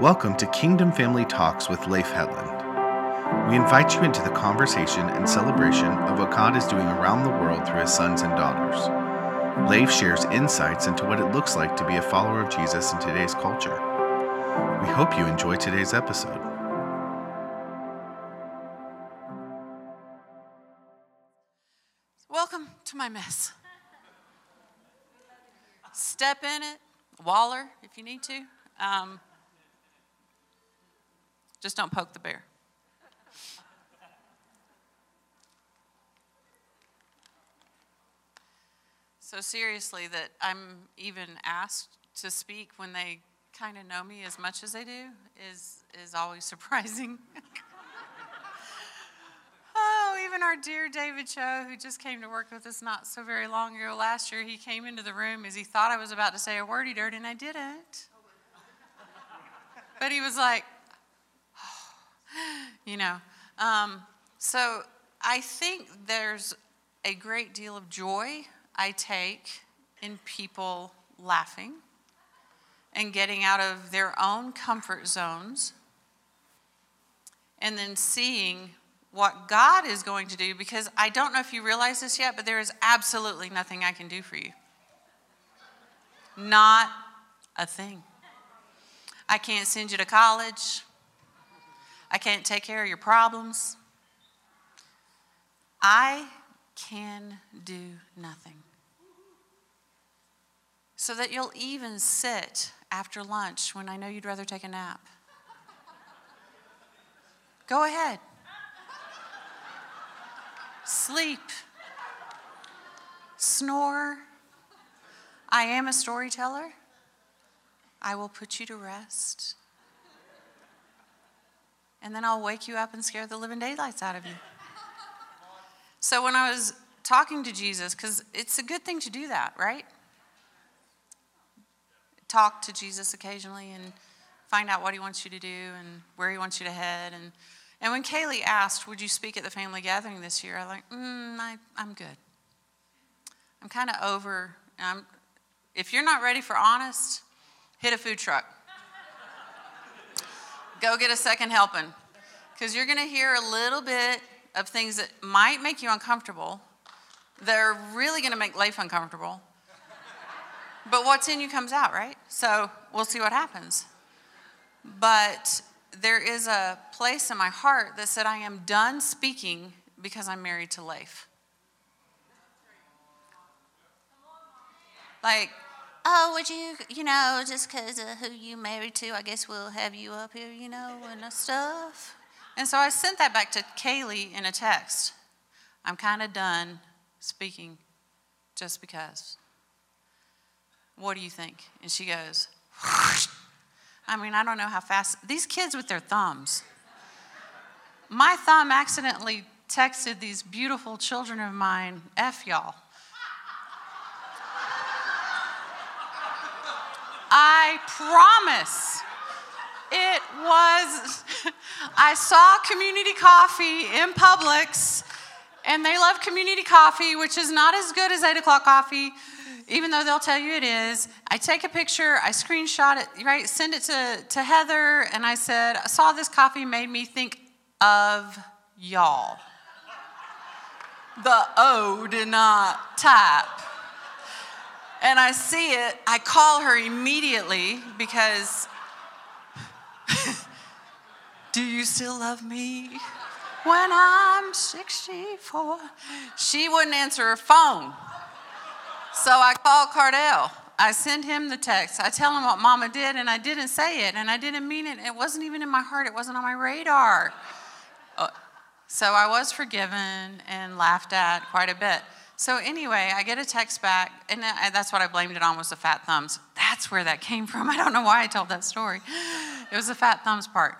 Welcome to Kingdom Family Talks with Leif Hetland. We invite you into the conversation and celebration of what God is doing around the world through his sons and daughters. Leif shares insights into what it looks like to be a follower of Jesus in today's culture. We hope you enjoy today's episode. Welcome to my mess. Step in it, waller if you need to. Just don't poke the bear. So seriously, that I'm even asked to speak when they kind of know me as much as they do is always surprising. Oh, even our dear David Cho, who just came to work with us not so very long ago last year, he came into the room as he thought I was about to say a word he'd heard, and I didn't. But he was like, So I think there's a great deal of joy I take in people laughing and getting out of their own comfort zones and then seeing what God is going to do, because I don't know if you realize this yet, but there is absolutely nothing I can do for you. Not a thing. I can't send you to college. I can't take care of your problems. I can do nothing. So that you'll even sit after lunch when I know you'd rather take a nap. Go ahead. Sleep. Snore. I am a storyteller. I will put you to rest. And then I'll wake you up and scare the living daylights out of you. So when I was talking to Jesus, because it's a good thing to do that, right? Talk to Jesus occasionally and find out what he wants you to do and where he wants you to head. And when Kaylee asked, would you speak at the family gathering this year? I'm like, I'm good. I'm kind of over. If you're not ready for honest, hit a food truck. Go get a second helping, because you're going to hear a little bit of things that might make you uncomfortable. They're really going to make life uncomfortable. But what's in you comes out, right? So we'll see what happens. But there is a place in my heart that said I am done speaking because I'm married to Leif. Like, oh, would you, just because of who you married to, I guess we'll have you up here, and stuff. And so I sent that back to Kaylee in a text. I'm kind of done speaking just because. What do you think? And she goes, whoosh. I don't know how fast. These kids with their thumbs. My thumb accidentally texted these beautiful children of mine, F y'all. I promise it was, I saw community coffee in Publix, and they love community coffee, which is not as good as 8 o'clock coffee, even though they'll tell you it is. I take a picture, I screenshot it, right, send it to Heather, and I said, I saw this coffee, made me think of y'all. The O did not type. And I see it, I call her immediately because, do you still love me when I'm 64? She wouldn't answer her phone. So I call Cardell. I send him the text. I tell him what Mama did, and I didn't say it, and I didn't mean it. It wasn't even in my heart. It wasn't on my radar. So I was forgiven and laughed at quite a bit. So anyway, I get a text back, and that's what I blamed it on, was the fat thumbs. That's where that came from. I don't know why I told that story. It was the fat thumbs part.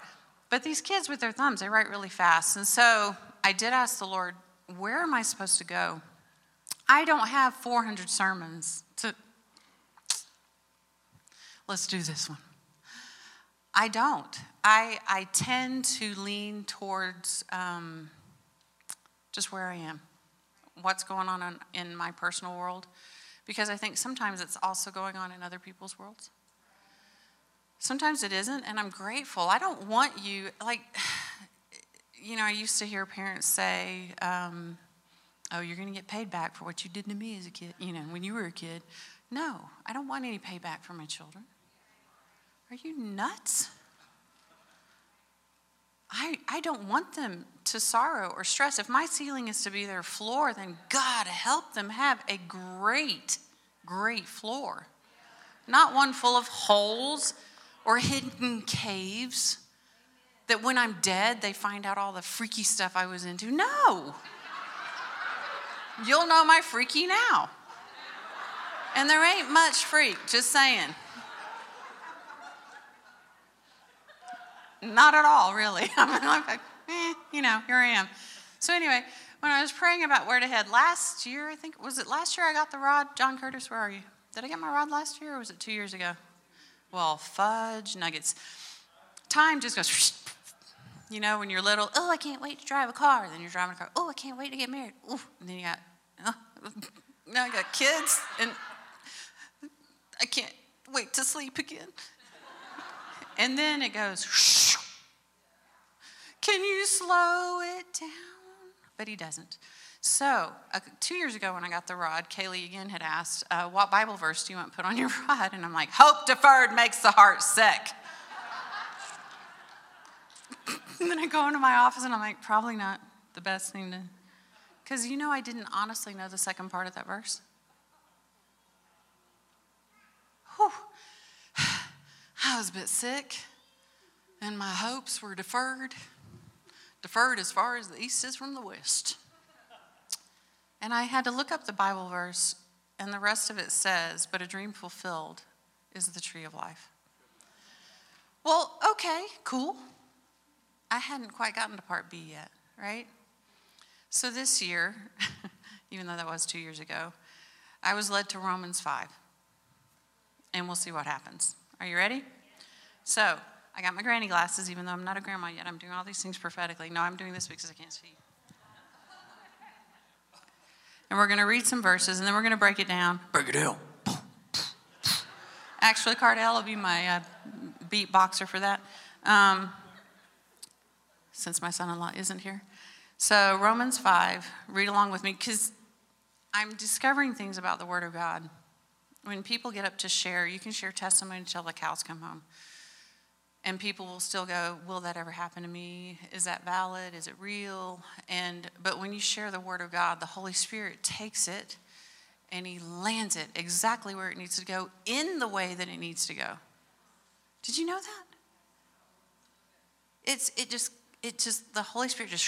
But these kids with their thumbs, they write really fast. And so I did ask the Lord, where am I supposed to go? I don't have 400 sermons to, let's do this one. I don't. I tend to lean towards just where I am. What's going on in my personal world, because I think sometimes it's also going on in other people's worlds. Sometimes it isn't, and I'm grateful. I don't want you, like, you know, I used to hear parents say, oh, you're going to get paid back for what you did to me as a kid, you know, when you were a kid. No, I don't want any payback for my children. Are you nuts? I don't want them to sorrow or stress. If my ceiling is to be their floor, then God help them have a great, great floor. Not one full of holes or hidden caves that when I'm dead, they find out all the freaky stuff I was into. No. You'll know my freaky now. And there ain't much freak, just saying. Not at all, really. I'm like, you know, here I am. So anyway, when I was praying about where to head last year, I think, was it last year I got the rod? John Curtis, where are you? Did I get my rod last year or was it 2 years ago? Well, fudge nuggets. Time just goes, you know, when you're little, oh, I can't wait to drive a car. Then you're driving a car. Oh, I can't wait to get married. Ooh. And then you got, oh, now I got kids and I can't wait to sleep again. And then it goes, can you slow it down? But he doesn't. So 2 years ago when I got the rod, Kaylee again had asked, what Bible verse do you want put on your rod? And I'm like, hope deferred makes the heart sick. And then I go into my office and I'm like, probably not the best thing to, because you know I didn't honestly know the second part of that verse. Whew. I was a bit sick, and my hopes were deferred. Deferred as far as the east is from the west. And I had to look up the Bible verse, and the rest of it says, but a dream fulfilled is the tree of life. Well, okay, cool. I hadn't quite gotten to part B yet, right? So this year, even though that was 2 years ago, I was led to Romans 5. And we'll see what happens. Are you ready? So, I got my granny glasses, even though I'm not a grandma yet. I'm doing all these things prophetically. No, I'm doing this because I can't see. And we're going to read some verses, and then we're going to break it down. Break it down. Actually, Cardell will be my beatboxer for that, since my son-in-law isn't here. So, Romans 5, read along with me, because I'm discovering things about the Word of God. When people get up to share, you can share testimony until the cows come home. And people will still go, will that ever happen to me? Is that valid? Is it real? But when you share the Word of God, the Holy Spirit takes it and He lands it exactly where it needs to go in the way that it needs to go. Did you know that? It just the Holy Spirit just,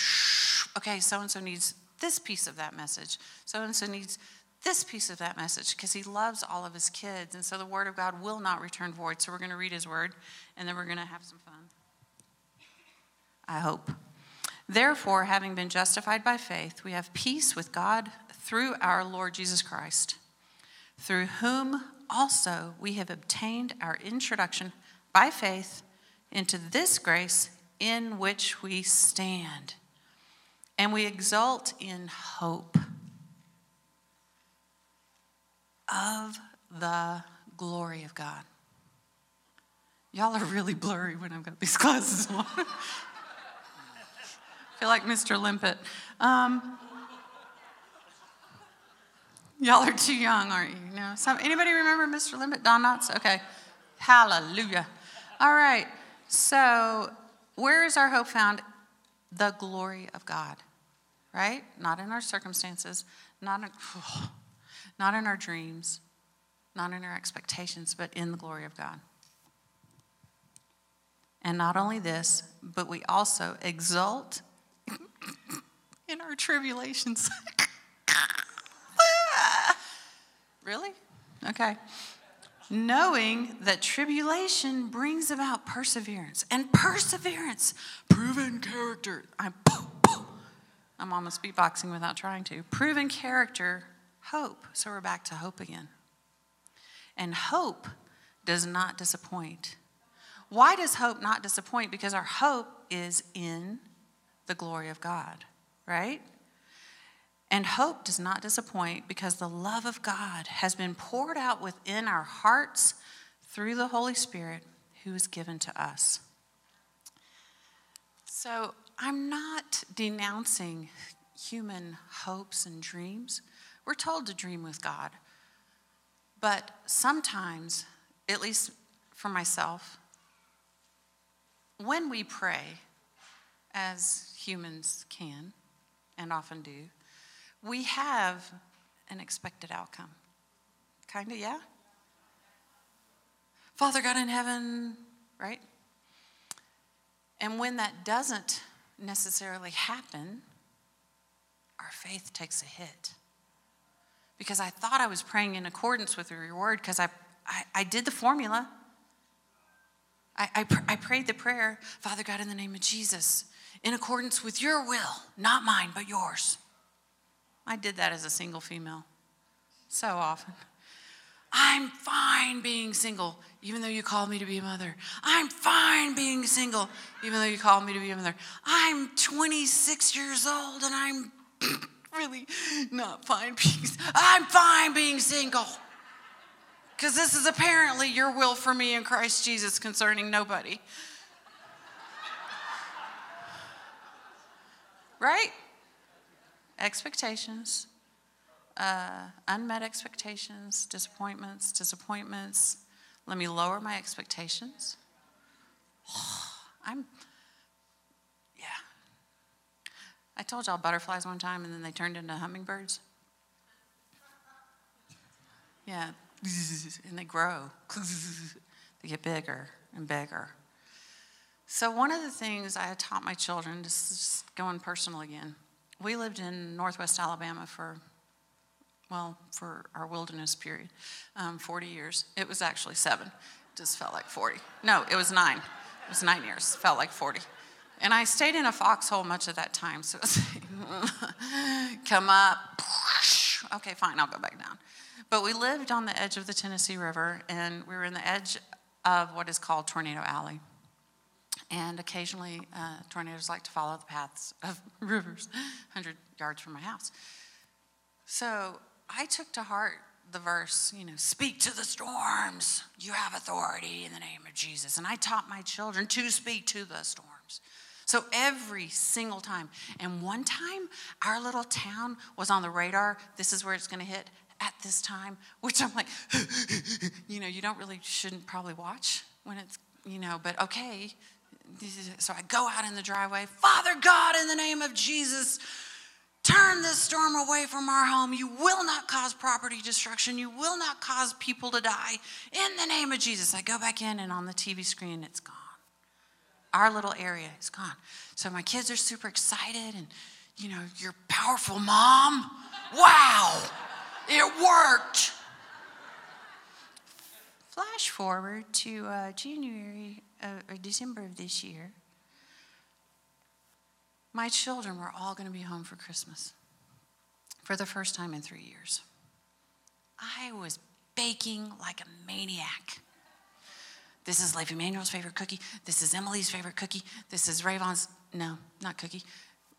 okay, so-and-so needs this piece of that message. So-and-so needs this piece of that message, because He loves all of His kids. And so the Word of God will not return void. So we're going to read His Word, and then we're going to have some fun. I hope. Therefore, having been justified by faith, we have peace with God through our Lord Jesus Christ, through whom also we have obtained our introduction by faith into this grace in which we stand. And we exult in hope of the glory of God. Y'all are really blurry when I've got these glasses on. I feel like Mr. Limpet. Y'all are too young, aren't you? No. Anybody remember Mr. Limpet? Don Knotts? Okay. Hallelujah. All right. So where is our hope found? The glory of God, right? Not in our circumstances. Not in our dreams, not in our expectations, but in the glory of God. And not only this, but we also exult in our tribulations. Really? Okay. Knowing that tribulation brings about perseverance, and perseverance, proven character. I'm almost beatboxing without trying to. Proven character. Hope. So we're back to hope again. And hope does not disappoint. Why does hope not disappoint? Because our hope is in the glory of God, right? And hope does not disappoint because the love of God has been poured out within our hearts through the Holy Spirit who is given to us. So I'm not denouncing human hopes and dreams. We're told to dream with God. But sometimes, at least for myself, when we pray, as humans can and often do, we have an expected outcome. Kind of, yeah? Father God in heaven, right? And when that doesn't necessarily happen, our faith takes a hit. Because I thought I was praying in accordance with your word, because I did the formula. I prayed the prayer, Father God, in the name of Jesus, in accordance with your will, not mine, but yours. I did that as a single female so often. I'm fine being single, even though you called me to be a mother. I'm fine being single, even though you called me to be a mother. I'm 26 years old, and I'm really not fine being single. I'm fine being single. Because this is apparently your will for me in Christ Jesus concerning nobody. Right? Expectations. Unmet expectations. Disappointments. Let me lower my expectations. Yeah. I told y'all butterflies one time and then they turned into hummingbirds. Yeah. And they grow. They get bigger and bigger. So one of the things I had taught my children, this is going personal again. We lived in Northwest Alabama for our wilderness period, 40 years. It was actually 7. Just felt like 40. No, it was 9. It was 9 years. Felt like 40. And I stayed in a foxhole much of that time. So it was like, come up. Okay, fine, I'll go back down. But we lived on the edge of the Tennessee River, and we were in the edge of what is called Tornado Alley. And occasionally, tornadoes like to follow the paths of rivers 100 yards from my house. So I took to heart the verse, speak to the storms. You have authority in the name of Jesus. And I taught my children to speak to the storms. So every single time. And one time, our little town was on the radar. This is where it's going to hit at this time, which I'm like, you shouldn't probably watch when it's, but okay. So I go out in the driveway, Father God, in the name of Jesus, turn this storm away from our home. You will not cause property destruction. You will not cause people to die. In the name of Jesus. I go back in, and on the TV screen, it's gone. Our little area is gone. So my kids are super excited, and, you're powerful, Mom. Wow. It worked. Flash forward to January or December of this year. My children were all going to be home for Christmas for the first time in 3 years. I was baking like a maniac. This is Leif Emanuel's favorite cookie. This is Emily's favorite cookie. This is Rayvon's, no, not cookie.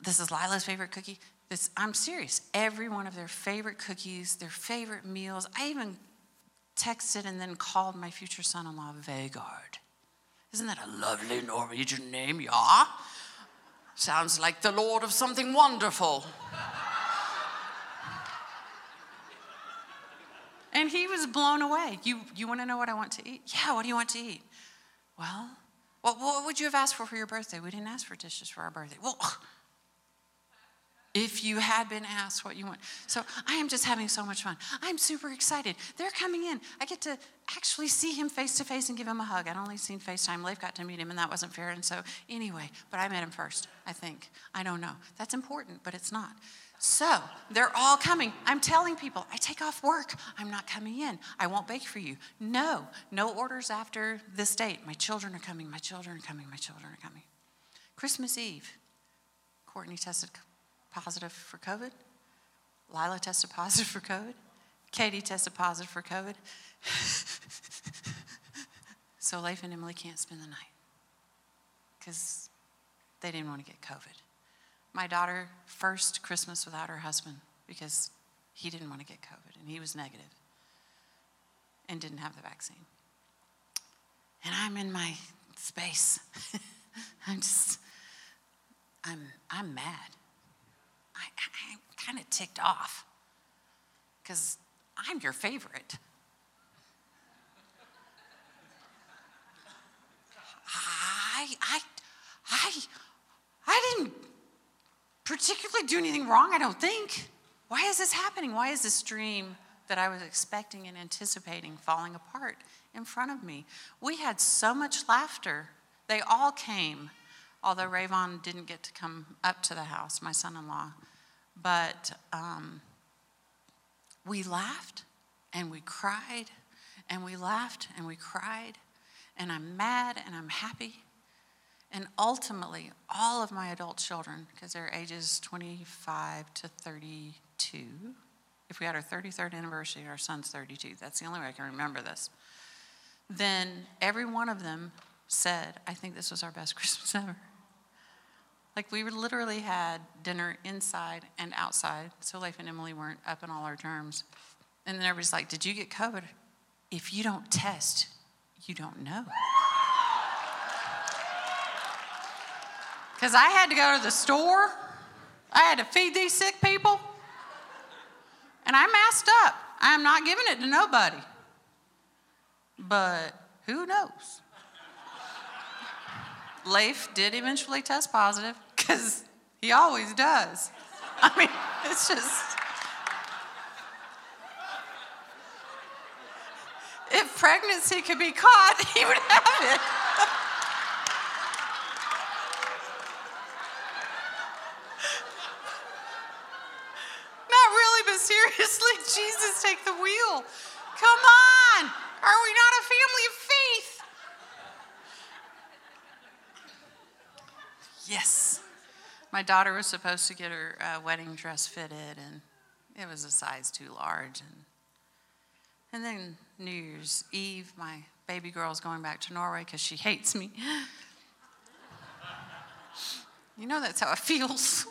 This is Lila's favorite cookie. This, I'm serious. Every one of their favorite cookies, their favorite meals. I even texted and then called my future son-in-law, Vegard. Isn't that a lovely Norwegian name, yeah? Sounds like the Lord of something wonderful. And he was blown away. You want to know what I want to eat? Yeah, what do you want to eat? Well, what would you have asked for your birthday? We didn't ask for dishes for our birthday. Well, if you had been asked what you want. So I am just having so much fun. I'm super excited. They're coming in. I get to actually see him face to face and give him a hug. I'd only seen FaceTime. Leif got to meet him, and that wasn't fair. And so anyway, but I met him first, I think. I don't know. That's important, but it's not. So they're all coming. I'm telling people, I take off work. I'm not coming in. I won't bake for you. No orders after this date. My children are coming. My children are coming. My children are coming. Christmas Eve, Courtney tested positive for COVID. Lila tested positive for COVID. Katie tested positive for COVID. So Leif and Emily can't spend the night because they didn't want to get COVID. My daughter, first Christmas without her husband because he didn't want to get COVID, and he was negative and didn't have the vaccine. and I'm in my space. I'm mad. I'm kind of ticked off because I'm your favorite. I didn't particularly do anything wrong, I don't think. Why is this happening? Why is this dream that I was expecting and anticipating falling apart in front of me? We had so much laughter. They all came, although Rayvon didn't get to come up to the house, my son-in-law. But we laughed, and we cried, and we laughed, and we cried, and I'm mad, and I'm happy. And ultimately, all of my adult children, because they're ages 25 to 32, if we had our 33rd anniversary, our son's 32, that's the only way I can remember this, then every one of them said, I think this was our best Christmas ever. Like, we literally had dinner inside and outside, so Leif and Emily weren't up in all our germs. And then everybody's like, did you get COVID? If you don't test, you don't know. Because I had to go to the store. I had to feed these sick people. And I masked up. I'm not giving it to nobody. But who knows? Leif did eventually test positive, because he always does. I mean, it's just... If pregnancy could be caught, he would have it. Not really, but seriously, Jesus, take the wheel. Come on. Are we not a family of faith? Yes. My daughter was supposed to get her wedding dress fitted, and it was a size too large. And then New Year's Eve, my baby girl's going back to Norway because she hates me. You know that's how it feels,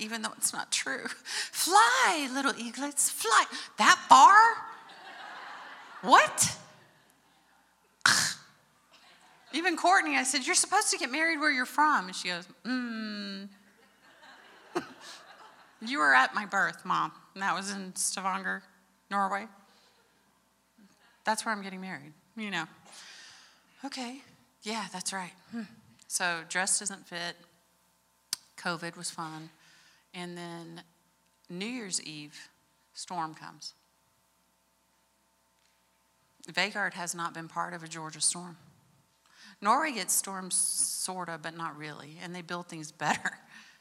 even though it's not true. Fly, little eaglets, fly. That far? What? Even Courtney, I said, you're supposed to get married where you're from. And she goes, You were at my birth, Mom. And that was in Stavanger, Norway. That's where I'm getting married, you know. Okay, yeah, that's right. So dress doesn't fit. COVID was fun. And then New Year's Eve, storm comes. Vegard has not been part of a Georgia storm. Norway gets storms sort of, but not really. And they build things better,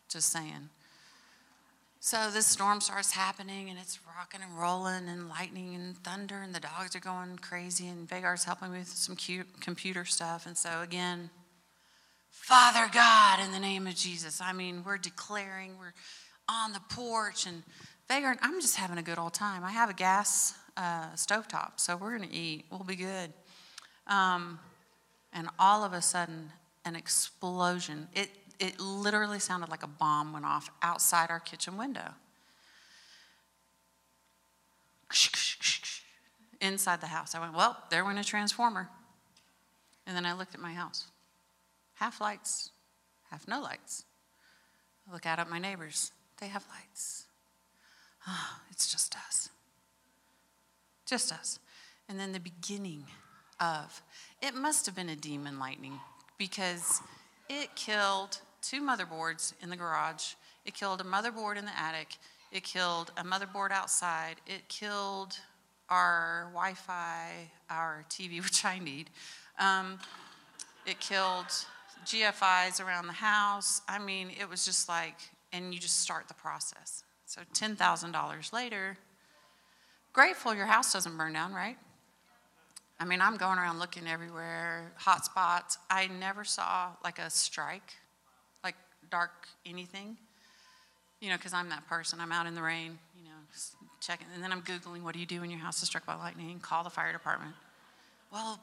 just saying. So this storm starts happening, and it's rocking and rolling and lightning and thunder, and the dogs are going crazy, and Vegard's helping me with some cute computer stuff. And so again, Father God, in the name of Jesus. I mean, we're declaring, we're on the porch, and Vegard, I'm just having a good old time. I have a gas stovetop, so we're going to eat. We'll be good. And all of a sudden, an explosion. It literally sounded like a bomb went off outside our kitchen window. Inside the house. I went, well, there went a transformer. And then I looked at my house. Half lights, half no lights. I look out at my neighbors. They have lights. Oh, it's just us. Just us. And then the beginning of, it must have been a demon lightning, because it killed 2 motherboards in the garage. It killed a motherboard in the attic. It killed a motherboard outside. It killed our Wi-Fi, our TV, which I need. It killed GFIs around the house. I mean, it was just like, and you just start the process. So $10,000 later, grateful your house doesn't burn down, right? I mean, I'm going around looking everywhere, hot spots. I never saw like a strike, like dark anything, you know, because I'm that person. I'm out in the rain, you know, checking. And then I'm Googling, what do you do when your house is struck by lightning? Call the fire department. Well,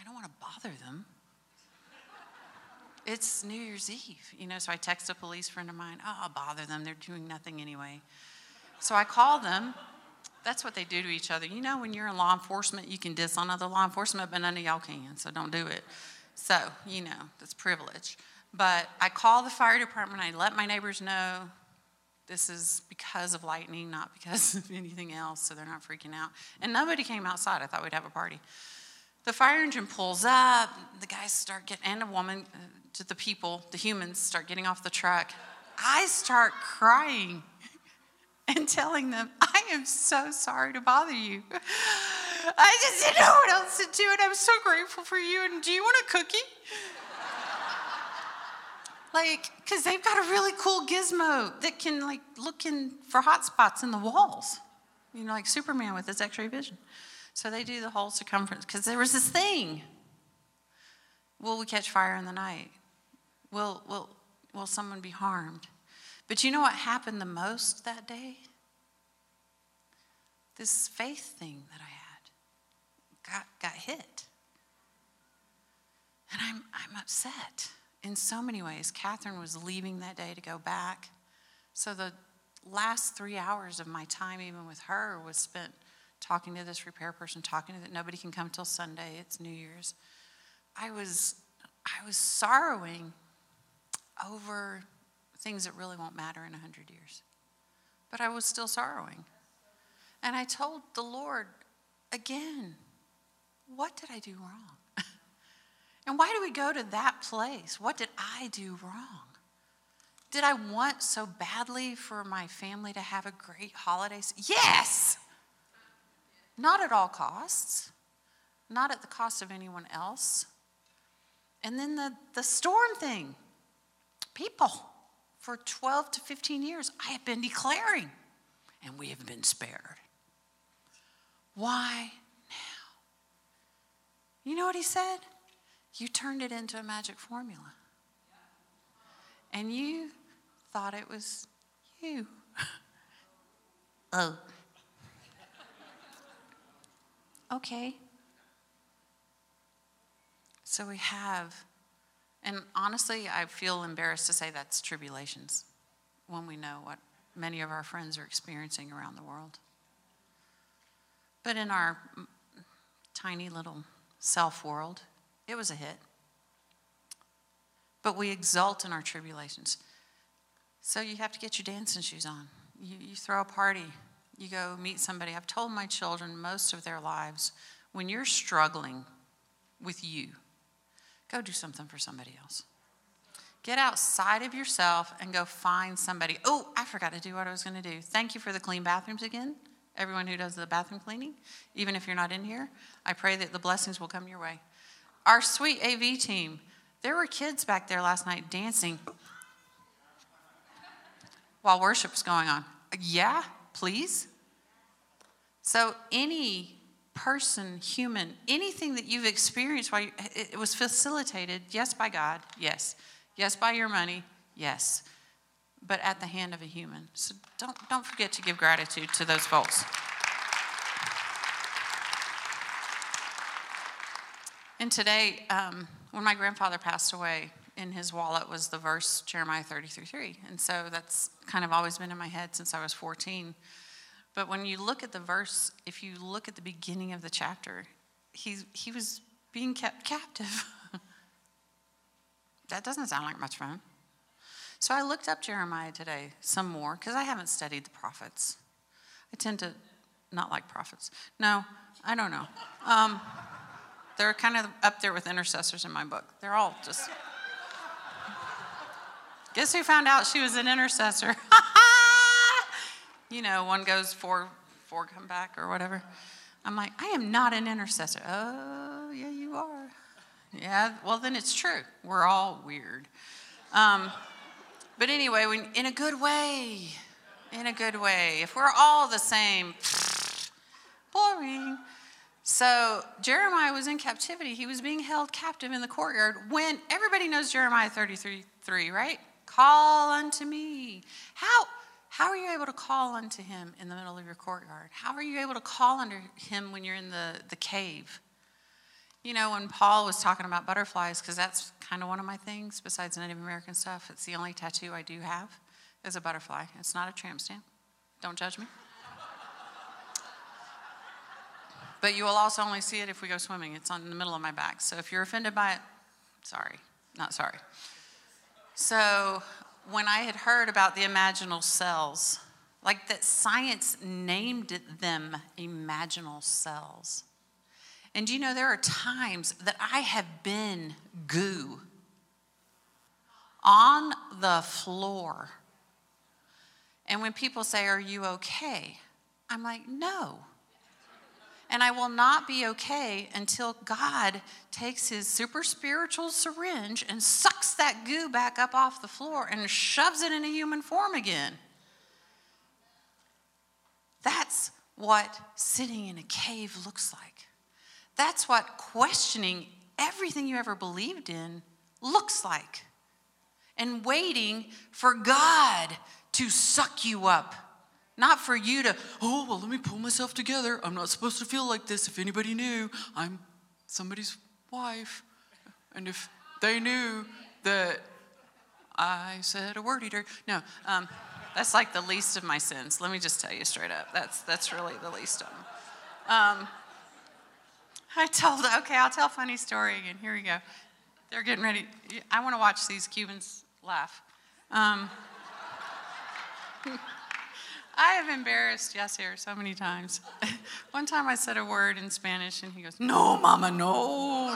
I don't want to bother them. It's New Year's Eve, you know, so I text a police friend of mine. Oh, I'll bother them. They're doing nothing anyway. So I call them. That's what they do to each other. You know, when you're in law enforcement, you can diss on other law enforcement, but none of y'all can, so don't do it. So, you know, that's privilege. But I called the fire department. I let my neighbors know this is because of lightning, not because of anything else, so they're not freaking out. And nobody came outside. I thought we'd have a party. The fire engine pulls up. The guys start getting, and a woman, to the people, the humans, start getting off the truck. I start crying and telling them, I am so sorry to bother you. I just didn't know what else to do, and I'm so grateful for you, and do you want a cookie? Like, because they've got a really cool gizmo that can, like, look in for hot spots in the walls. You know, like Superman with his X-ray vision. So they do the whole circumference, because there was this thing. Will we catch fire in the night? Will someone be harmed? But you know what happened the most that day? This faith thing that I had got hit. And I'm upset in so many ways. Catherine was leaving that day to go back. So the last 3 hours of my time, even with her, was spent talking to this repair person, talking to that nobody can come till Sunday. It's New Year's. I was sorrowing over things that really won't matter in 100 years. But I was still sorrowing. And I told the Lord again, what did I do wrong? And why do we go to that place? What did I do wrong? Did I want so badly for my family to have a great holiday? Yes! Not at all costs. Not at the cost of anyone else. And then the storm thing. People, for 12 to 15 years, I have been declaring, and we have been spared. Why now? You know what he said? You turned it into a magic formula. And you thought it was you. Oh. Okay. So we have, and honestly, I feel embarrassed to say that's tribulations when we know what many of our friends are experiencing around the world. But in our tiny little self-world, it was a hit. But we exult in our tribulations. So you have to get your dancing shoes on. You throw a party. You go meet somebody. I've told my children most of their lives, when you're struggling with you, go do something for somebody else. Get outside of yourself and go find somebody. Oh, I forgot to do what I was going to do. Thank you for the clean bathrooms again, everyone who does the bathroom cleaning. Even if you're not in here, I pray that the blessings will come your way. Our sweet AV team, there were kids back there last night dancing while worship's going on. Yeah, please. So any person, human, anything that you've experienced, while it was facilitated, yes, by God, yes. Yes, by your money, yes. But at the hand of a human. So don't forget to give gratitude to those folks. And today, when my grandfather passed away, in his wallet was the verse Jeremiah 33:3. And so that's kind of always been in my head since I was 14. But when you look at the verse, if you look at the beginning of the chapter, he was being kept captive. That doesn't sound like much fun. So I looked up Jeremiah today some more, because I haven't studied the prophets. I tend to not like prophets. No, I don't know. They're kind of up there with intercessors in my book. They're all just... Guess who found out she was an intercessor? You know, one goes four come back or whatever. I'm like, I am not an intercessor. Oh, yeah, you are. Yeah, well, then it's true. We're all weird. But anyway, in a good way, if we're all the same, boring. So Jeremiah was in captivity. He was being held captive in the courtyard when everybody knows Jeremiah 33:3, right? Call unto me. How are you able to call unto him in the middle of your courtyard? How are you able to call unto him when you're in the cave? You know, when Paul was talking about butterflies, because that's kind of one of my things besides Native American stuff. It's the only tattoo I do have is a butterfly. It's not a tramp stamp. Don't judge me. But you will also only see it if we go swimming. It's on the middle of my back. So if you're offended by it, sorry, not sorry. So when I had heard about the imaginal cells, like that science named them imaginal cells. And do you know there are times that I have been goo on the floor. And when people say, "Are you okay?" I'm like, "No." And I will not be okay until God takes his super spiritual syringe and sucks that goo back up off the floor and shoves it in a human form again. That's what sitting in a cave looks like. That's what questioning everything you ever believed in looks like. And waiting for God to suck you up. Not for you to, "Oh, well, let me pull myself together. I'm not supposed to feel like this. If anybody knew, I'm somebody's wife. And if they knew that I said a word eater." No, that's like the least of my sins. Let me just tell you straight up. That's really the least of them. I'll tell a funny story again. Here we go. They're getting ready. I want to watch these Cubans laugh. I have embarrassed Yasser so many times. One time I said a word in Spanish, and he goes, "No, mama, no."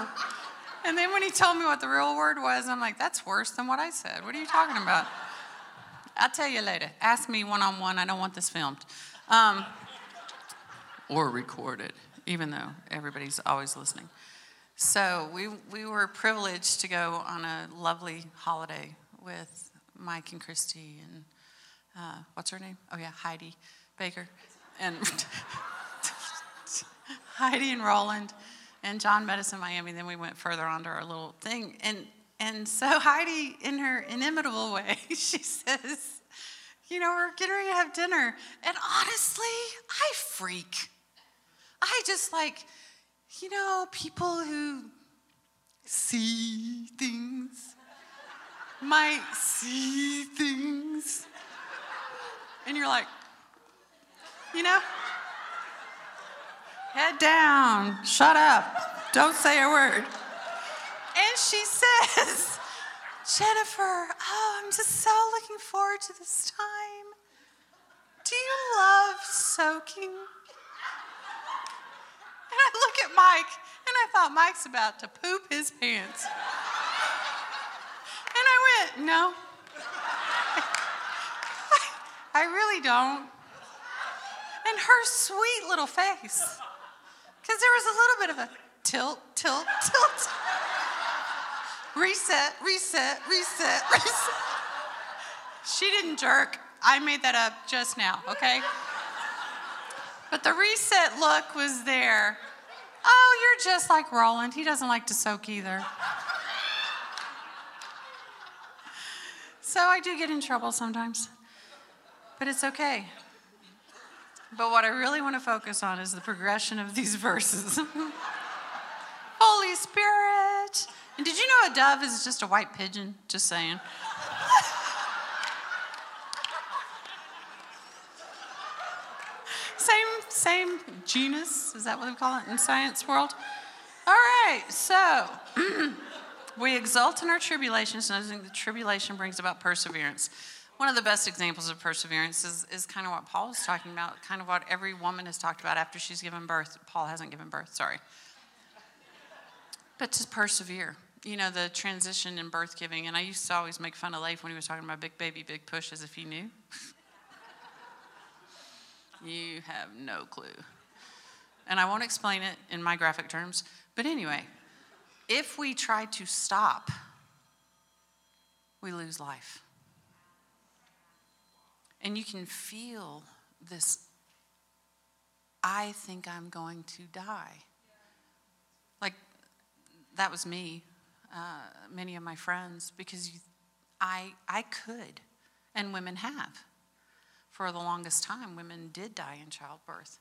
And then when he told me what the real word was, I'm like, "That's worse than what I said. What are you talking about?" I'll tell you later. Ask me one-on-one. I don't want this filmed. Or recorded, even though everybody's always listening. So we were privileged to go on a lovely holiday with Mike and Christy and what's her name? Oh, yeah, Heidi Baker. And Heidi and Roland and John Medicine, Miami. Then we went further on to our little thing. And so Heidi, in her inimitable way, she says, "We're getting ready to have dinner." And honestly, I freak. I just like, people who see things might see things. And you're like, head down, shut up, don't say a word. And she says, "Jennifer, oh, I'm just so looking forward to this time. Do you love soaking?" And I look at Mike, and I thought Mike's about to poop his pants. And I went, "No. I really don't." And her sweet little face, because there was a little bit of a tilt, reset. She didn't jerk. I made that up just now, okay? But the reset look was there. "Oh, you're just like Roland. He doesn't like to soak either." So I do get in trouble sometimes. But it's okay. But what I really want to focus on is the progression of these verses. Holy Spirit. And did you know a dove is just a white pigeon? Just saying. Same genus. Is that what we call it in science world? All right. So we exult in our tribulations, knowing the tribulation brings about perseverance. One of the best examples of perseverance is kind of what Paul was talking about, kind of what every woman has talked about after she's given birth. Paul hasn't given birth, sorry. But to persevere, the transition in birth giving. And I used to always make fun of Leif when he was talking about big baby, big push, as if he knew. You have no clue. And I won't explain it in my graphic terms. But anyway, if we try to stop, we lose life. And you can feel this, "I think I'm going to die." Like, that was me, many of my friends, because I could, and women have. For the longest time, women did die in childbirth.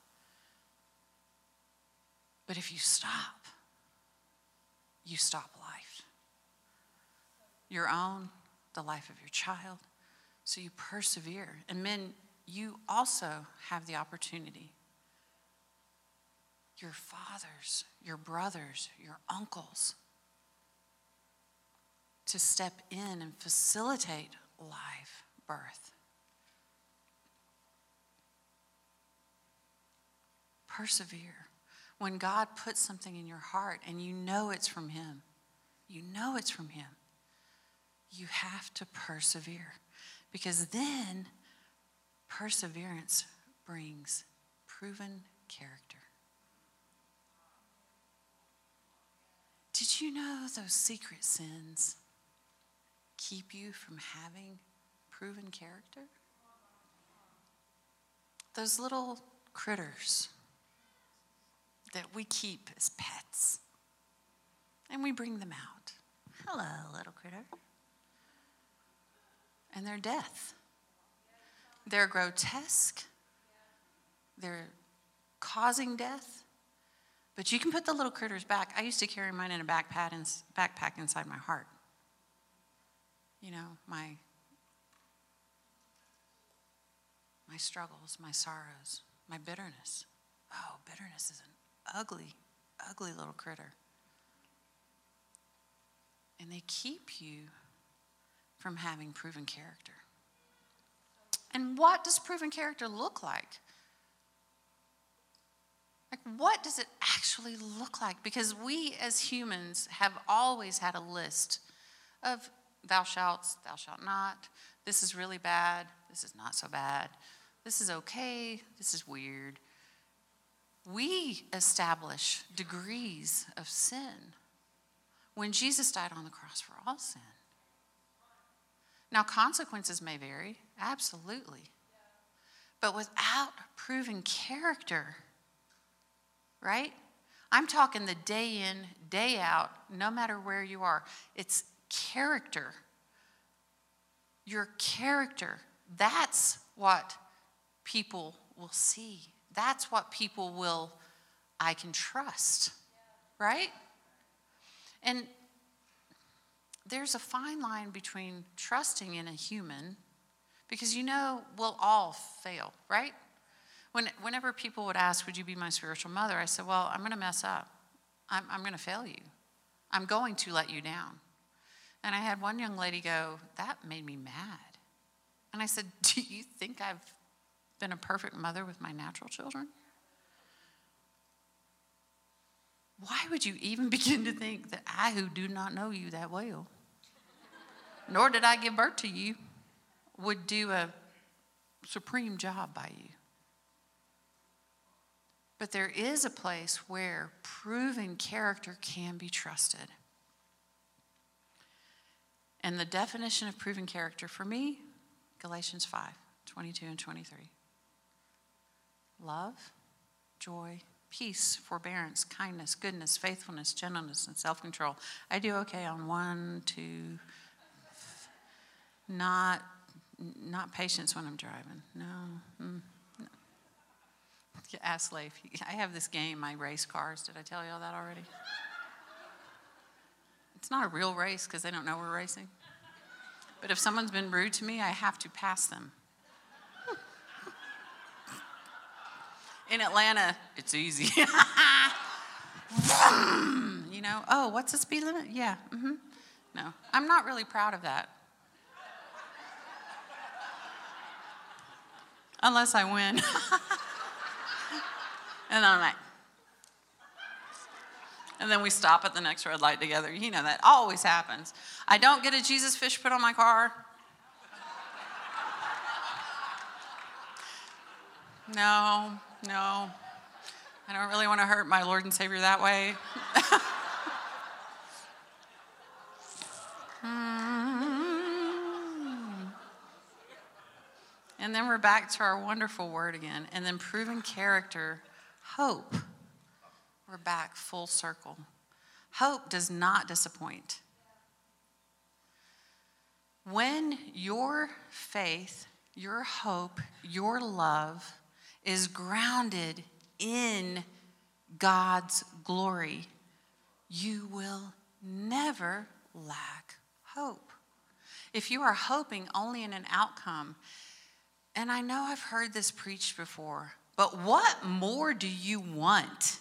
But if you stop life. Your own, the life of your child. So you persevere. And men, you also have the opportunity. your fathers, your brothers, your uncles, to step in and facilitate live birth. Persevere. When God puts something in your heart and you know it's from Him, you have to persevere, because then perseverance brings proven character. Did you know those secret sins keep you from having proven character? Those little critters that we keep as pets, and we bring them out. Hello, little critter. And they're death. They're grotesque. They're causing death. But you can put the little critters back. I used to carry mine in a backpack inside my heart. You know, my struggles, my sorrows, my bitterness. Oh, bitterness is an ugly, ugly little critter. And they keep you from having proven character. And what does proven character look like? Like, what does it actually look like? Because we as humans have always had a list of thou shalt not, this is really bad, this is not so bad, this is okay, this is weird. We establish degrees of sin when Jesus died on the cross for all sin. Now, consequences may vary, absolutely. But without proven character, right? I'm talking the day in, day out, no matter where you are. It's character. Your character. That's what people will see. That's what people will, I can trust, right? And there's a fine line between trusting in a human, because you know we'll all fail, right? Whenever people would ask, would you be my spiritual mother? I said, well, I'm going to mess up. I'm going to fail you. I'm going to let you down. And I had one young lady go, that made me mad. And I said, do you think I've been a perfect mother with my natural children? Why would you even begin to think that I, who do not know you that well, nor did I give birth to you, would do a supreme job by you? But there is a place where proven character can be trusted. And the definition of proven character for me, Galatians 5:22-23. Love, joy, peace, forbearance, kindness, goodness, faithfulness, gentleness, and self-control. I do okay on 1, 2. Not patience when I'm driving. No. Ask Leif. I have this game, I race cars. Did I tell you all that already? It's not a real race because they don't know we're racing. But if someone's been rude to me, I have to pass them. In Atlanta, it's easy. You know, oh, what's the speed limit? Yeah, No, I'm not really proud of that. Unless I win. And I'm like. And then we stop at the next red light together. You know, that always happens. I don't get a Jesus fish put on my car. No, I don't really want to hurt my Lord and Savior that way. And then we're back to our wonderful word again. And then proven character, hope. We're back full circle. Hope does not disappoint. When your faith, your hope, your love is grounded in God's glory, you will never lack hope. If you are hoping only in an outcome, and I know I've heard this preached before, but what more do you want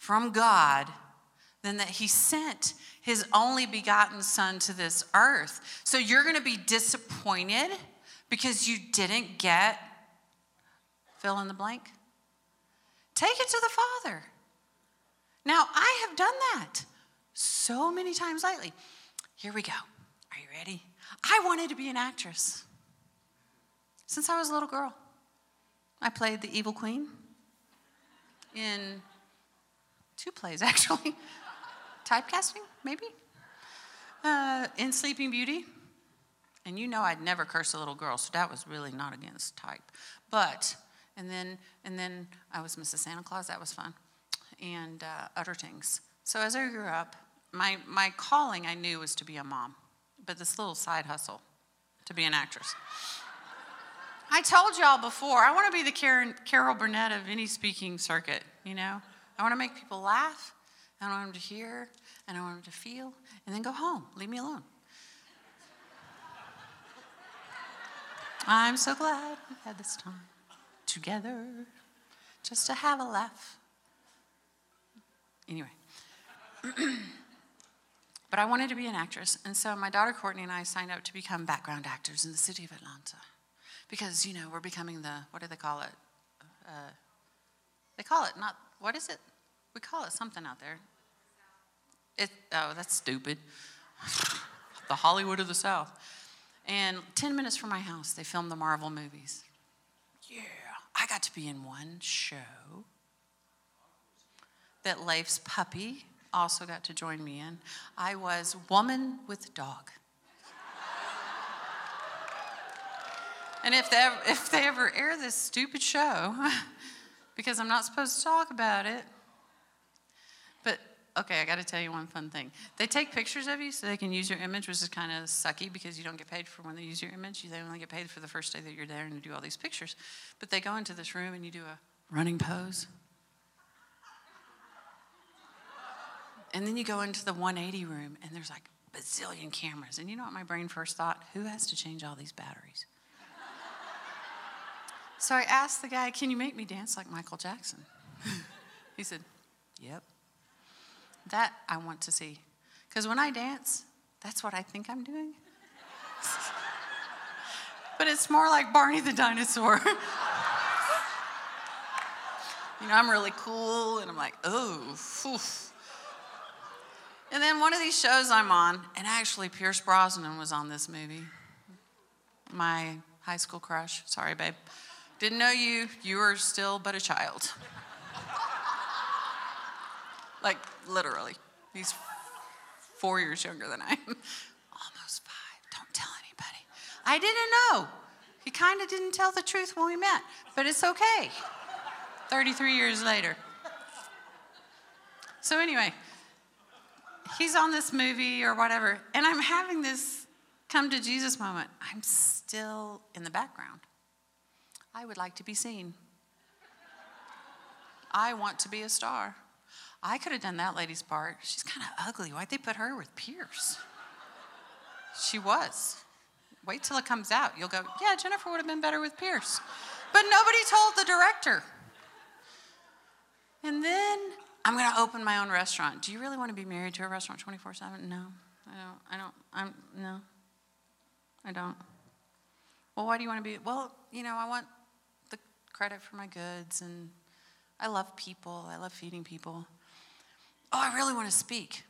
from God than that he sent his only begotten son to this earth. So you're going to be disappointed because you didn't get, fill in the blank, take it to the Father. Now, I have done that so many times lately. Here we go. Are you ready? I wanted to be an actress since I was a little girl. I played the evil queen in 2 plays, actually. Typecasting, maybe? In Sleeping Beauty. And you know I'd never curse a little girl, so that was really not against type. But, and then I was Mrs. Santa Claus. That was fun. And other things. So as I grew up, my calling I knew was to be a mom. But this little side hustle, to be an actress. I told y'all before, I want to be the Carol Burnett of any speaking circuit, you know? I want to make people laugh, and I want them to hear, and I want them to feel, and then go home. Leave me alone. I'm so glad we had this time together just to have a laugh. Anyway. But I wanted to be an actress, and so my daughter Courtney and I signed up to become background actors in the city of Atlanta. Because, you know, we're becoming the, what do they call it? They call it not, what is it? We call it something out there. Oh, that's stupid. The Hollywood of the South. And 10 minutes from my house, they filmed the Marvel movies. Yeah, I got to be in one show that Leif's puppy also got to join me in. I was woman with dog. And if they ever air this stupid show, because I'm not supposed to talk about it. But, okay, I got to tell you one fun thing. They take pictures of you so they can use your image, which is kind of sucky because you don't get paid for when they use your image. They only get paid for the first day that you're there and you do all these pictures. But they go into this room and you do a running pose. And then you go into the 180 room and there's like a bazillion cameras. And you know what my brain first thought? Who has to change all these batteries? So I asked the guy, can you make me dance like Michael Jackson? He said, yep. That I want to see. Because when I dance, that's what I think I'm doing. But it's more like Barney the Dinosaur. You know, I'm really cool, and I'm like, oh, oof. And then one of these shows I'm on, and actually Pierce Brosnan was on this movie. My high school crush. Sorry, babe. Didn't know you. You were still but a child. Like, literally. He's 4 years younger than I am. Almost 5. Don't tell anybody. I didn't know. He kind of didn't tell the truth when we met, but it's okay. 33 years later. So anyway, he's on this movie or whatever, and I'm having this come to Jesus moment. I'm still in the background. I would like to be seen. I want to be a star. I could have done that lady's part. She's kind of ugly. Why'd they put her with Pierce? She was. Wait till it comes out. You'll go, yeah, Jennifer would have been better with Pierce. But nobody told the director. And then I'm going to open my own restaurant. Do you really want to be married to a restaurant 24/7? No, I don't. Well, why do you want to be? Well, you know, I want the credit for my goods, and I love people. I love feeding people. Oh, I really want to speak.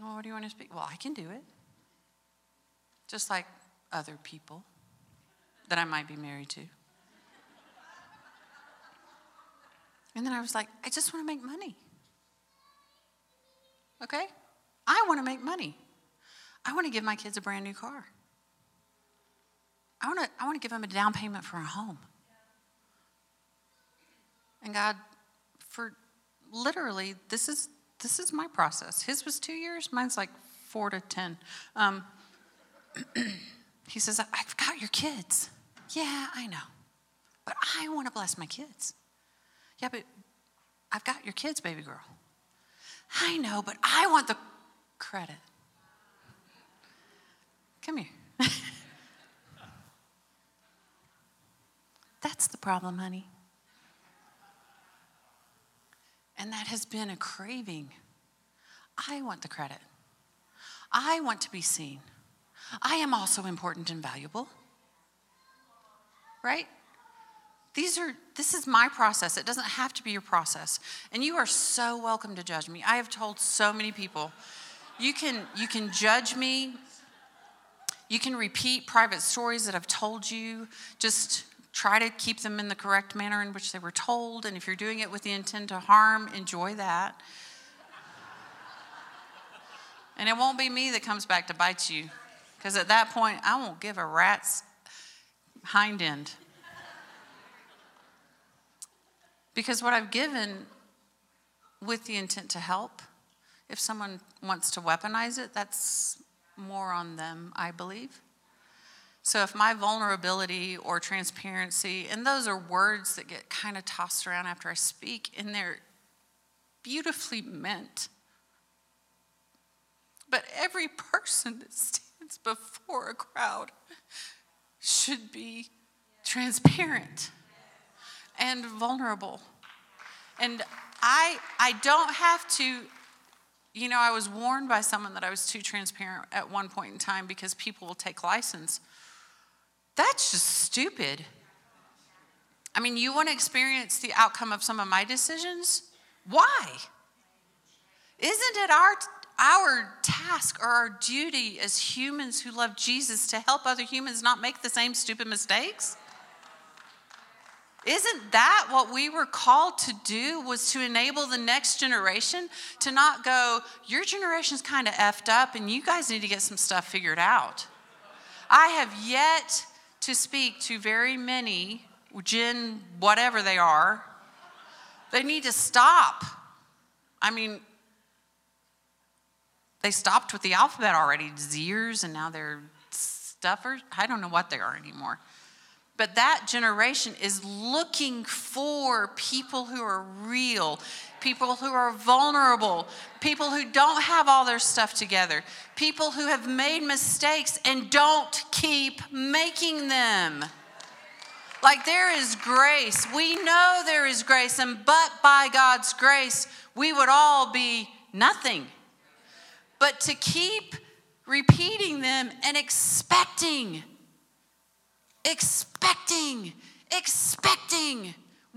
Well, what do you want to speak? Well, I can do it. Just like other people that I might be married to. And then I was like, I just want to make money. Okay? I want to make money. I want to give my kids a brand new car. I want to give them a down payment for a home. And God, for literally, this is my process. His was 2 years. Mine's like 4 to 10. He says, I've got your kids. Yeah, I know. But I want to bless my kids. Yeah, but I've got your kids, baby girl. I know, but I want the credit. Come here. That's the problem, honey. And that has been a craving. I want the credit. I want to be seen. I am also important and valuable. Right? This is my process. It doesn't have to be your process. And you are so welcome to judge me. I have told so many people, you can judge me. You can repeat private stories that I've told you. Just try to keep them in the correct manner in which they were told. And if you're doing it with the intent to harm, enjoy that. And it won't be me that comes back to bite you. Because at that point, I won't give a rat's hind end. Because what I've given with the intent to help, if someone wants to weaponize it, that's more on them, I believe. So if my vulnerability or transparency, and those are words that get kind of tossed around after I speak, and they're beautifully meant. But every person that stands before a crowd should be transparent and vulnerable. And I don't have to, you know, I was warned by someone that I was too transparent at one point in time because people will take license. That's just stupid. I mean, you want to experience the outcome of some of my decisions? Why? Isn't it our task or our duty as humans who love Jesus to help other humans not make the same stupid mistakes? Isn't that what we were called to do, was to enable the next generation to not go, your generation's kind of effed up and you guys need to get some stuff figured out. I have yet to speak to very many, gen whatever they are. They need to stop. I mean, they stopped with the alphabet already, Zers, and now they're stuffers. I don't know what they are anymore. But that generation is looking for people who are real, people who are vulnerable, people who don't have all their stuff together, people who have made mistakes and don't keep making them. Like, there is grace. We know there is grace, and but by God's grace, we would all be nothing. But to keep repeating them and expecting.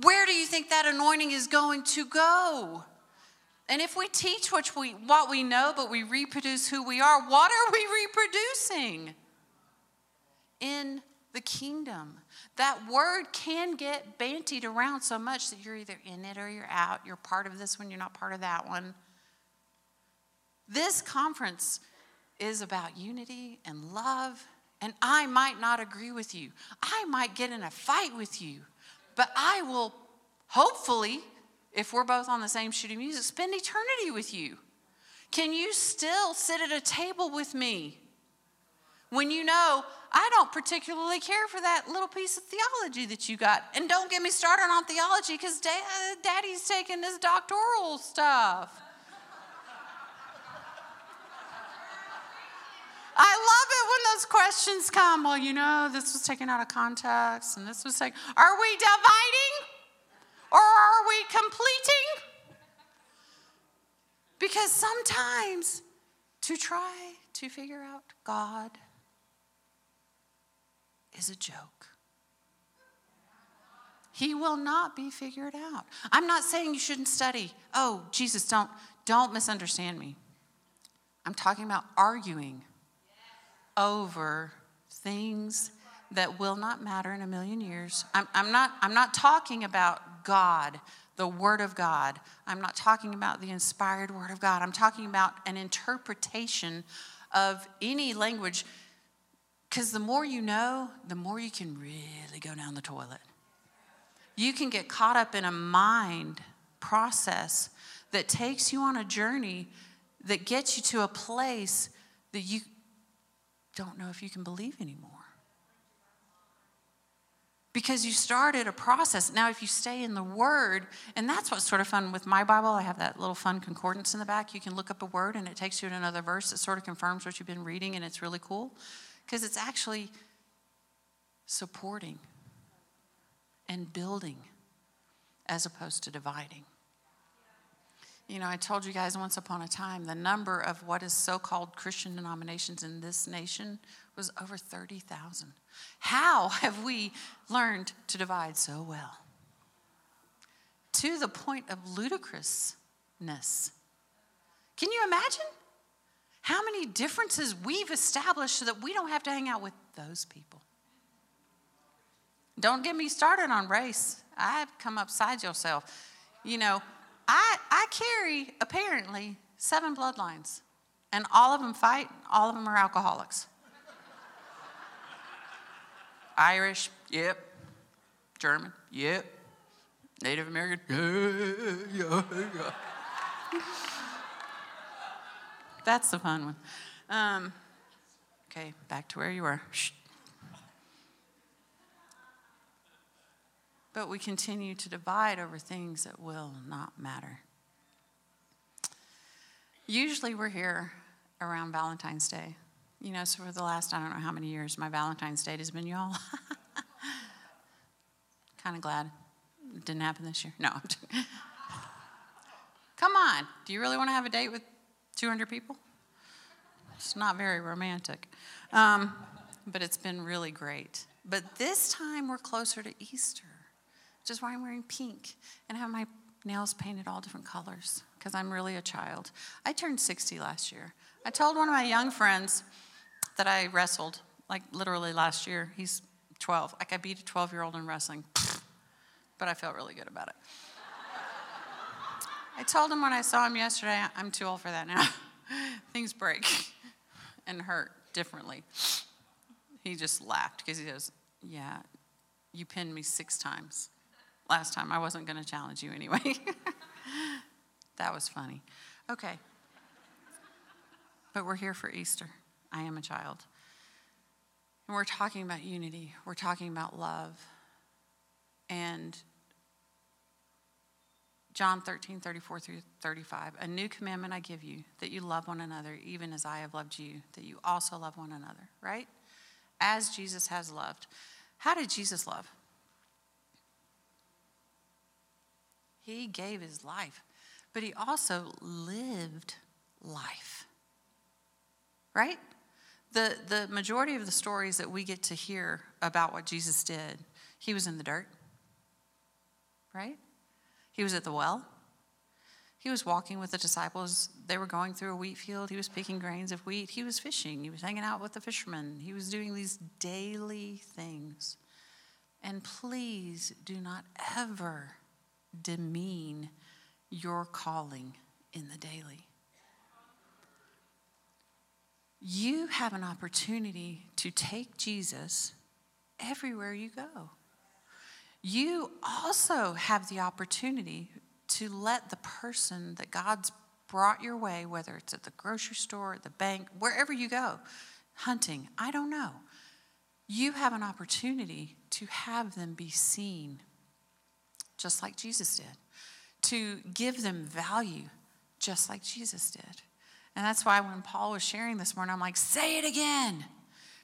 Where do you think that anointing is going to go? And if we teach what we know, but we reproduce who we are, what are we reproducing? In the kingdom. That word can get bantied around so much that you're either in it or you're out. You're part of this one, you're not part of that one. This conference is about unity and love. And I might not agree with you. I might get in a fight with you. But I will, hopefully, if we're both on the same sheet of music, spend eternity with you. Can you still sit at a table with me when you know I don't particularly care for that little piece of theology that you got? And don't get me started on theology because Daddy's taking his doctoral stuff. I love it when those questions come. Well, you know, this was taken out of context, and this was taken. Are we dividing or are we completing? Because sometimes to try to figure out God is a joke. He will not be figured out. I'm not saying you shouldn't study. Oh, Jesus, don't misunderstand me. I'm talking about arguing over things that will not matter in a million years. I'm not talking about God, the Word of God. I'm not talking about the inspired Word of God. I'm talking about an interpretation of any language. Because the more you know, the more you can really go down the toilet. You can get caught up in a mind process that takes you on a journey that gets you to a place that you don't know if you can believe anymore. Because you started a process. Now, if you stay in the Word, and that's what's sort of fun with my Bible. I have that little fun concordance in the back. You can look up a word, and it takes you to another verse that sort of confirms what you've been reading, and it's really cool. Because it's actually supporting and building as opposed to dividing. You know, I told you guys once upon a time, the number of what is so-called Christian denominations in this nation was over 30,000. How have we learned to divide so well? To the point of ludicrousness. Can you imagine how many differences we've established so that we don't have to hang out with those people? Don't get me started on race. I've come upside yourself. You know, I carry, apparently, 7 bloodlines. And all of them fight. All of them are alcoholics. Irish, yep. German, yep. Native American, yeah. That's the fun one. Okay, back to where you were. Shh. But we continue to divide over things that will not matter. Usually we're here around Valentine's Day. You know, so for the last, I don't know how many years, my Valentine's Day has been y'all. Kind of glad it didn't happen this year. No, I'm joking. Come on. Do you really want to have a date with 200 people? It's not very romantic. But it's been really great. But this time we're closer to Easter, which is why I'm wearing pink and have my nails painted all different colors because I'm really a child. I turned 60 last year. I told one of my young friends that I wrestled, like literally last year. He's 12. Like I beat a 12-year-old in wrestling, but I felt really good about it. I told him when I saw him yesterday, I'm too old for that now. Things break and hurt differently. He just laughed because he goes, yeah, you pinned me 6 times. Last time I wasn't going to challenge you anyway. That was funny. Okay. But we're here for Easter. I am a child. And we're talking about unity. We're talking about love. And John 13:34-35, a new commandment I give you, that you love one another, even as I have loved you, that you also love one another, right? As Jesus has loved. How did Jesus love? He gave his life, but he also lived life, right? The majority of the stories that we get to hear about what Jesus did, he was in the dirt, right? He was at the well. He was walking with the disciples. They were going through a wheat field. He was picking grains of wheat. He was fishing. He was hanging out with the fishermen. He was doing these daily things. And please do not ever demean your calling in the daily. You have an opportunity to take Jesus everywhere you go. You also have the opportunity to let the person that God's brought your way, whether it's at the grocery store, at the bank, wherever you go, hunting, I don't know. You have an opportunity to have them be seen, just like Jesus did. To give them value, just like Jesus did. And that's why when Paul was sharing this morning, I'm like, say it again.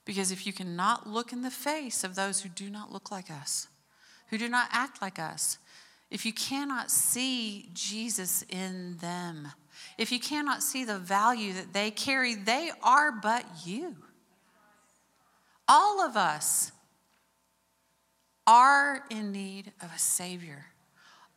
Because if you cannot look in the face of those who do not look like us, who do not act like us, if you cannot see Jesus in them, if you cannot see the value that they carry, they are but you. All of us are in need of a Savior.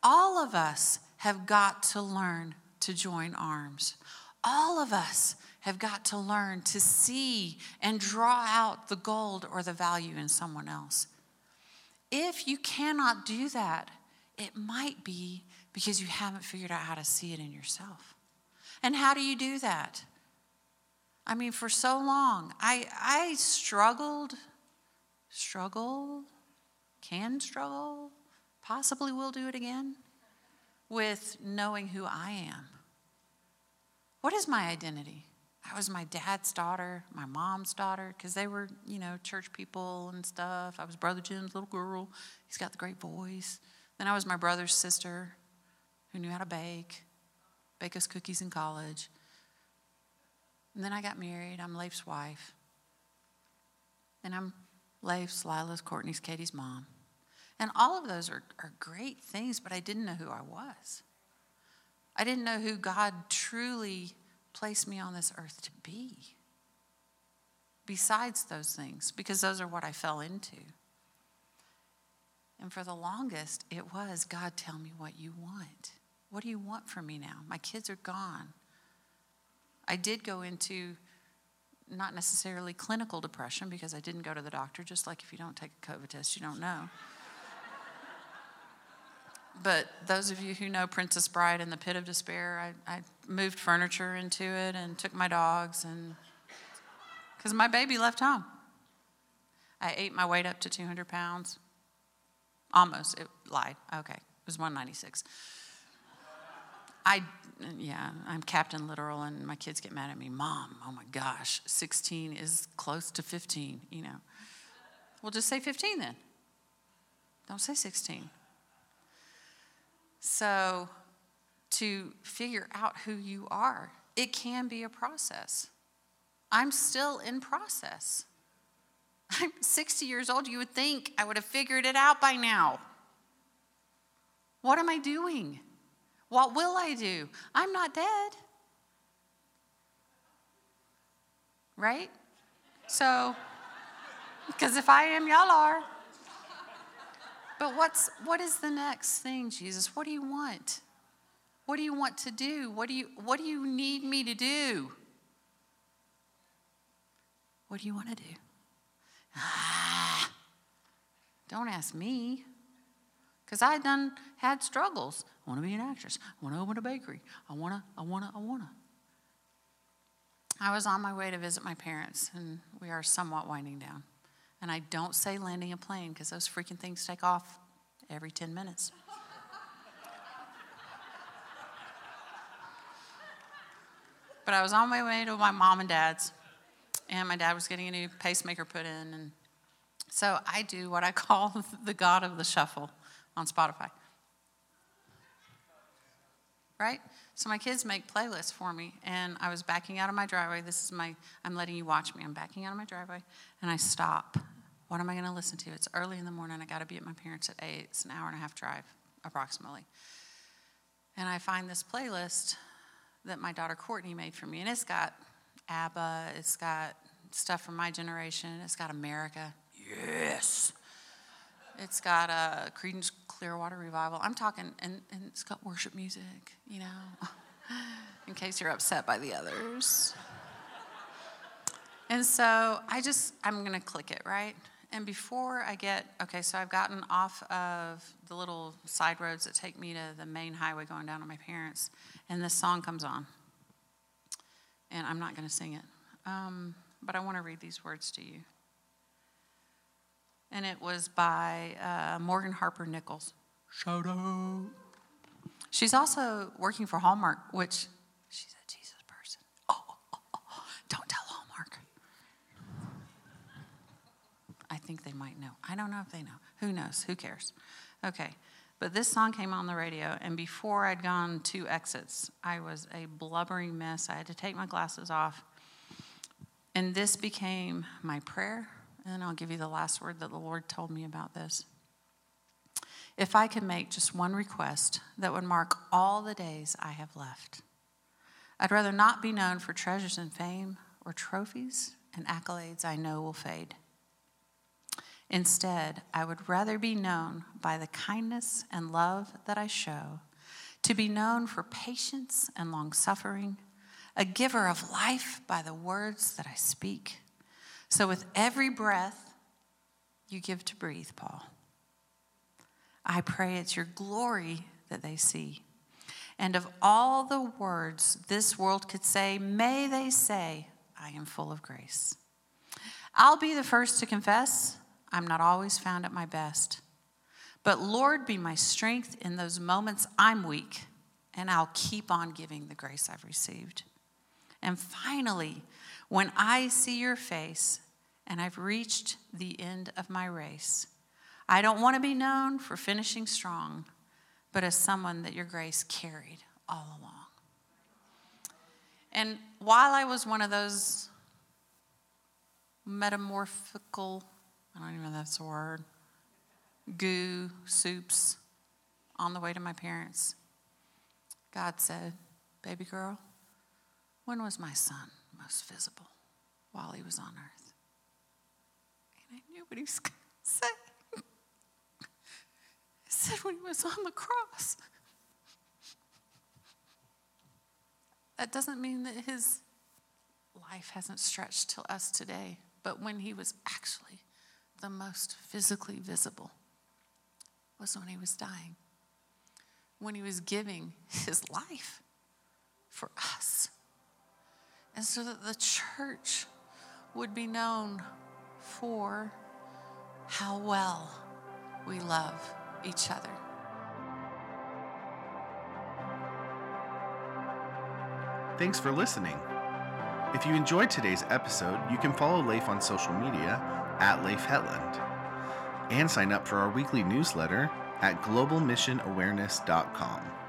All of us have got to learn to join arms. All of us have got to learn to see and draw out the gold or the value in someone else. If you cannot do that, it might be because you haven't figured out how to see it in yourself. And how do you do that? I mean, for so long, I struggle, possibly will do it again, with knowing who I am. What is my identity? I was my dad's daughter, my mom's daughter, because they were, you know, church people and stuff. I was Brother Jim's little girl. He's got the great voice. Then I was my brother's sister who knew how to bake us cookies in college. And then I got married. I'm Leif's wife. And I'm Leif's, Lila's, Courtney's, Katie's mom. And all of those are great things, but I didn't know who I was. I didn't know who God truly placed me on this earth to be. Besides those things, because those are what I fell into. And for the longest, it was, God, tell me what you want. What do you want from me now? My kids are gone. I did go into not necessarily clinical depression because I didn't go to the doctor, just like if you don't take a COVID test, you don't know. But those of you who know Princess Bride and the Pit of Despair, I moved furniture into it and took my dogs, and because my baby left home. I ate my weight up to 200 pounds. Almost. It lied. Okay. It was 196. I'm Captain Literal, and my kids get mad at me. Mom, oh my gosh, 16 is close to 15, you know. We'll just say 15 then. Don't say 16. So to figure out who you are, it can be a process. I'm still in process. I'm 60 years old. You would think I would have figured it out by now. What am I doing? What will I do? I'm not dead. Right? So, because if I am, y'all are. But what is the next thing, Jesus? What do you want? What do you want to do? What do you need me to do? What do you want to do? Don't ask me, because I done had struggles. I want to be an actress. I want to open a bakery. I want to. I was on my way to visit my parents, and we are somewhat winding down. And I don't say landing a plane, because those freaking things take off every 10 minutes. But I was on my way to my mom and dad's. And my dad was getting a new pacemaker put in. And so I do what I call the God of the Shuffle on Spotify. Right? So my kids make playlists for me. And I was backing out of my driveway. I'm letting you watch me. I'm backing out of my driveway. And I stop. What am I going to listen to? It's early in the morning. I got to be at my parents at 8. It's an hour and a half drive, approximately. And I find this playlist that my daughter Courtney made for me. And it's got ABBA, it's got stuff from my generation, it's got America, yes, it's got a Creedence Clearwater Revival, I'm talking, and it's got worship music, you know, in case you're upset by the others. And so I'm going to click it, right? And before I get, okay, so I've gotten off of the little side roads that take me to the main highway going down to my parents, and this song comes on. And I'm not going to sing it, but I want to read these words to you. And it was by Morgan Harper Nichols. Shout out. She's also working for Hallmark, which she's a Jesus person. Oh, don't tell Hallmark. I think they might know. I don't know if they know. Who knows? Who cares? Okay. But this song came on the radio, and before I'd gone 2 exits, I was a blubbering mess. I had to take my glasses off, and this became my prayer, and I'll give you the last word that the Lord told me about this. If I could make just one request that would mark all the days I have left, I'd rather not be known for treasures and fame or trophies and accolades I know will fade. Instead, I would rather be known by the kindness and love that I show, to be known for patience and long-suffering, a giver of life by the words that I speak. So with every breath you give to breathe, Paul, I pray it's your glory that they see. And of all the words this world could say, may they say, I am full of grace. I'll be the first to confess I'm not always found at my best. But Lord, be my strength in those moments I'm weak, and I'll keep on giving the grace I've received. And finally, when I see your face and I've reached the end of my race, I don't want to be known for finishing strong, but as someone that your grace carried all along. And while I was one of those metamorphical, I don't even know if that's a word, goo soups on the way to my parents, God said, baby girl, when was my son most visible while he was on earth? And I knew what he was going to say. I said, when he was on the cross. That doesn't mean that his life hasn't stretched till us today, but when he was actually the most physically visible was when he was dying, when he was giving his life for us. And so that the church would be known for how well we love each other. Thanks for listening. If you enjoyed today's episode, you can follow Leif on social media @Leif Hetland and sign up for our weekly newsletter at globalmissionawareness.com.